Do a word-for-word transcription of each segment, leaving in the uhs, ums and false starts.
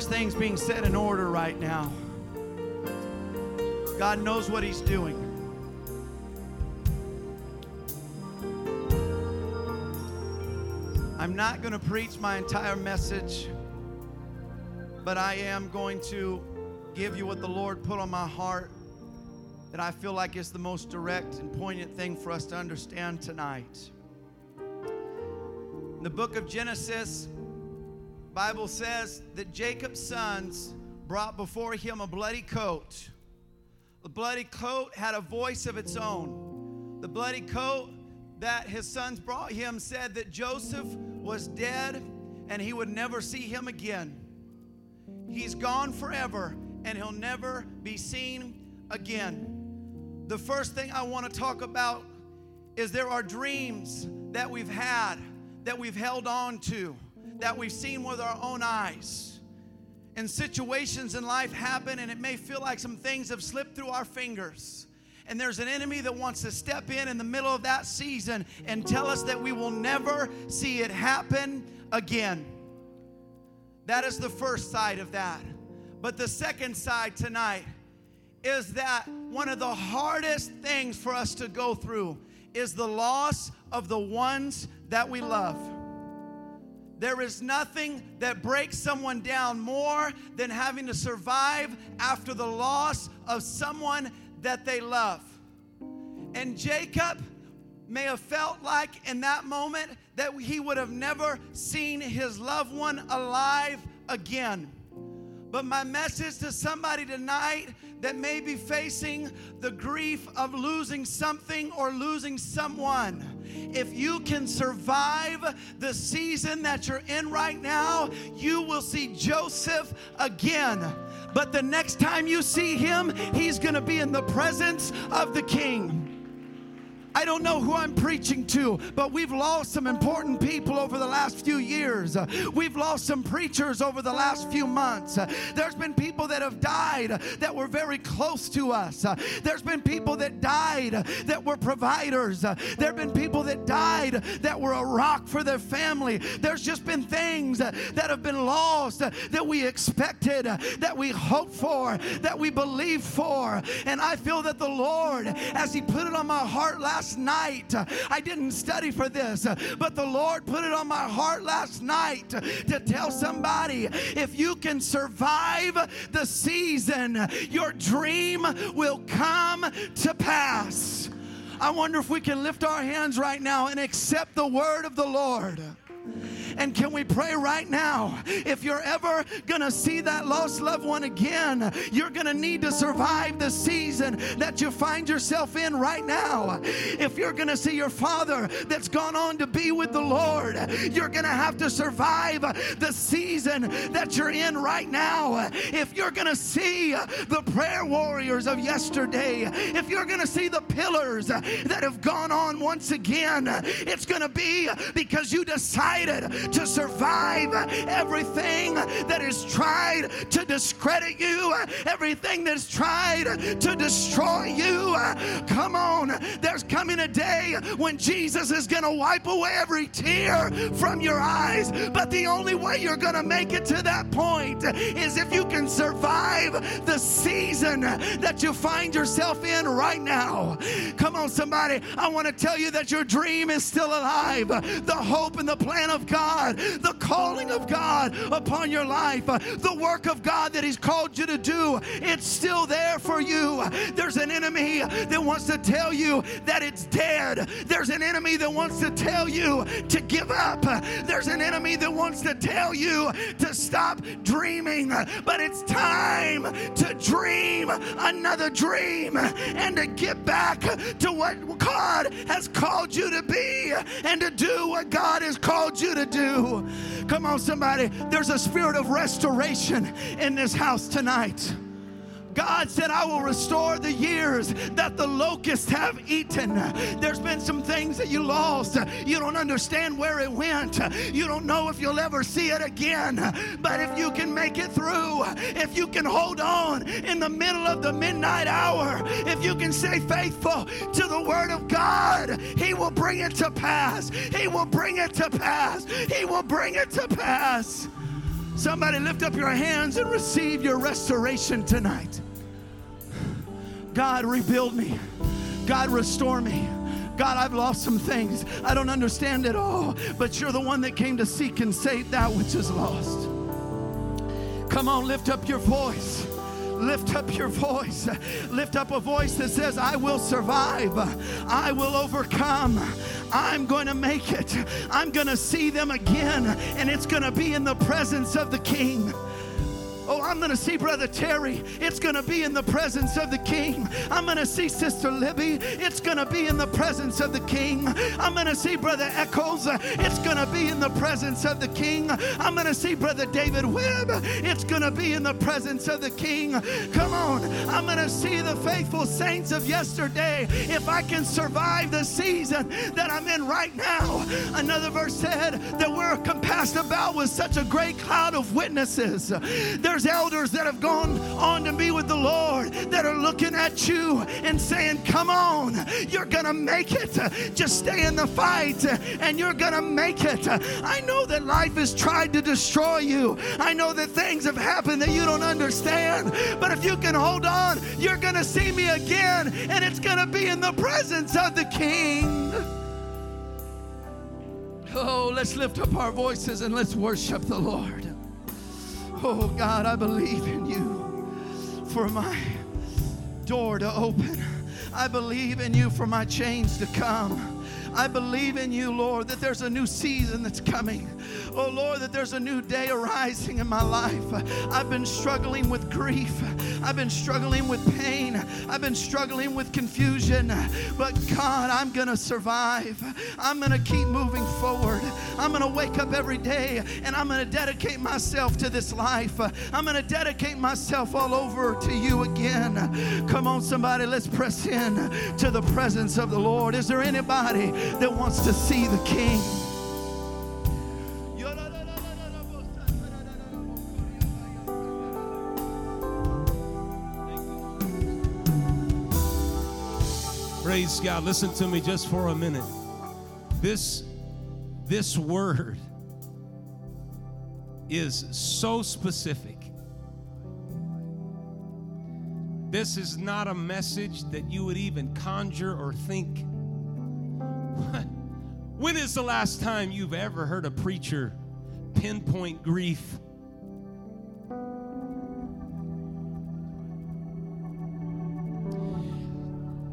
There's things being set in order right now. God knows what He's doing. I'm not going to preach my entire message, but I am going to give you what the Lord put on my heart that I feel like is the most direct and poignant thing for us to understand tonight. In the book of Genesis, the Bible says that Jacob's sons brought before him a bloody coat. The bloody coat had a voice of its own. The bloody coat that his sons brought him said that Joseph was dead and he would never see him again. He's gone forever and he'll never be seen again. The first thing I want to talk about is there are dreams that we've had, that we've held on to, that we've seen with our own eyes. And situations in life happen, and it may feel like some things have slipped through our fingers. And there's an enemy that wants to step in in the middle of that season and tell us that we will never see it happen again. That is the first side of that. But the second side tonight is that one of the hardest things for us to go through is the loss of the ones that we love. There is nothing that breaks someone down more than having to survive after the loss of someone that they love. And Jacob may have felt like in that moment that he would have never seen his loved one alive again. But my message to somebody tonight that may be facing the grief of losing something or losing someone, if you can survive the season that you're in right now, you will see Joseph again. But the next time you see him, he's going to be in the presence of the King. I don't know who I'm preaching to, but we've lost some important people over the last few years. We've lost some preachers over the last few months. There's been people that have died that were very close to us. There's been people that died that were providers. There've been people that died that were a rock for their family. There's just been things that have been lost that we expected, that we hoped for, that we believed for. And I feel that the Lord, as He put it on my heart last Last night, I didn't study for this, but the Lord put it on my heart last night to tell somebody, if you can survive the season, your dream will come to pass. I wonder if we can lift our hands right now and accept the word of the Lord. And can we pray right now? If you're ever going to see that lost loved one again, you're going to need to survive the season that you find yourself in right now. If you're going to see your father that's gone on to be with the Lord, you're going to have to survive the season that you're in right now. If you're going to see the prayer warriors of yesterday, if you're going to see the pillars that have gone on once again, it's going to be because you decided to survive everything that is tried to discredit you, everything that's tried to destroy you. Come on, there's coming a day when Jesus is going to wipe away every tear from your eyes. But the only way you're going to make it to that point is if you can survive the season that you find yourself in right now. Come on, somebody, I want to tell you that your dream is still alive. The hope and the plan of God, the calling of God upon your life, the work of God that He's called you to do, it's still there for you. There's an enemy that wants to tell you that it's dead. There's an enemy that wants to tell you to give up. There's an enemy that wants to tell you to stop dreaming. But it's time to dream another dream and to get back to what God has called you to be and to do what God has called you to do. Come on, somebody. There's a spirit of restoration in this house tonight. God said, I will restore the years that the locusts have eaten. There's been some things that you lost. You don't understand where it went. You don't know if you'll ever see it again. But if you can make it through, if you can hold on in the middle of the midnight hour, if you can stay faithful to the word of God, He will bring it to pass. He will bring it to pass. He will bring it to pass. Somebody lift up your hands and receive your restoration tonight. God, rebuild me. God, restore me. God, I've lost some things. I don't understand it all, but you're the one that came to seek and save that which is lost. Come on, lift up your voice. Lift up your voice. Lift up a voice that says, I will survive. I will overcome. I'm going to make it. I'm going to see them again, and it's going to be in the presence of the King. Oh, I'm going to see Brother Terry. It's going to be in the presence of the King. I'm going to see Sister Libby. It's going to be in the presence of the King. I'm going to see Brother Echols. It's going to be in the presence of the King. I'm going to see Brother David Webb. It's going to be in the presence of the King. Come on. I'm going to see the faithful saints of yesterday. If I can survive the season that I'm in right now. Another verse said that we're compassed about with such a great cloud of witnesses. There's elders that have gone on to be with the Lord that are looking at you and saying, come on, you're gonna make it. Just stay in the fight and you're gonna make it. I know that life has tried to destroy you. I know that things have happened that you don't understand, but if you can hold on, you're gonna see me again, and it's gonna be in the presence of the King. Oh, let's lift up our voices and let's worship the Lord. Oh, God, I believe in you for my door to open. I believe in you for my chains to come. I believe in you, Lord, that there's a new season that's coming. Oh, Lord, that there's a new day arising in my life. I've been struggling with grief. I've been struggling with pain. I've been struggling with confusion. But, God, I'm going to survive. I'm going to keep moving forward. I'm going to wake up every day, and I'm going to dedicate myself to this life. I'm going to dedicate myself all over to you again. Come on, somebody, let's press in to the presence of the Lord. Is there anybody that wants to see the King? Praise God. Listen to me just for a minute. This, this word is so specific. This is not a message that you would even conjure or think. When is the last time you've ever heard a preacher pinpoint grief?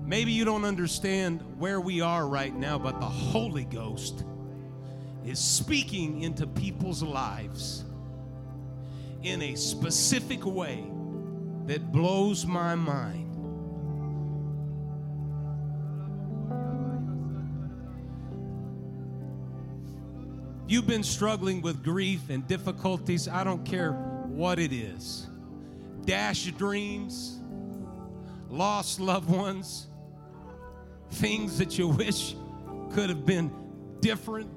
Maybe you don't understand where we are right now, but the Holy Ghost is speaking into people's lives in a specific way that blows my mind. You've been struggling with grief and difficulties. I don't care what it is. Dashed dreams, lost loved ones, things that you wish could have been different.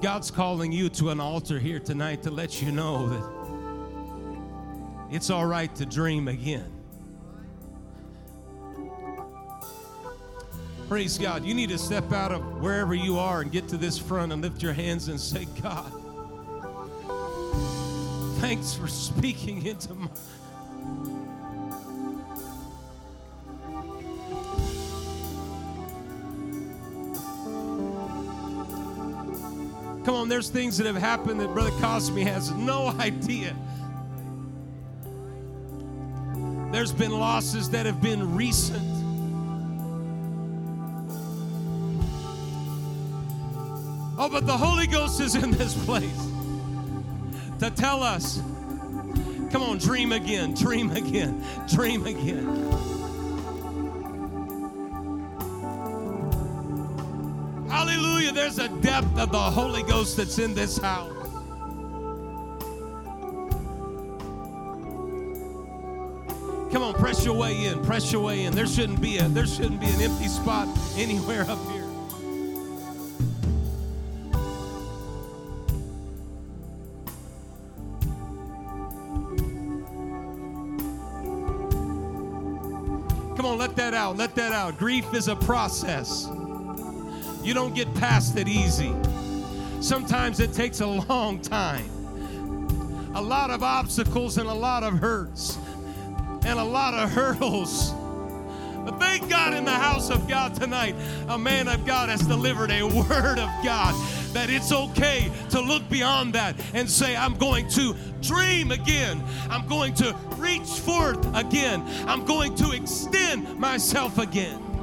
God's calling you to an altar here tonight to let you know that it's all right to dream again. Praise God. You need to step out of wherever you are and get to this front and lift your hands and say, God, thanks for speaking into my... Come on, there's things that have happened that Brother Cosme has no idea. There's been losses that have been recent. Oh, but the Holy Ghost is in this place to tell us, come on, dream again, dream again, dream again. Hallelujah, there's a depth of the Holy Ghost that's in this house. Come on, press your way in, press your way in. There shouldn't be a, there shouldn't be an empty spot anywhere up here. Let that out. Let that out. Grief is a process. You don't get past it easy. Sometimes it takes a long time. A lot of obstacles and a lot of hurts and a lot of hurdles. But thank God in the house of God tonight, a man of God has delivered a word of God that it's okay to look beyond that and say, I'm going to dream again. I'm going to reach forth again. I'm going to extend myself again.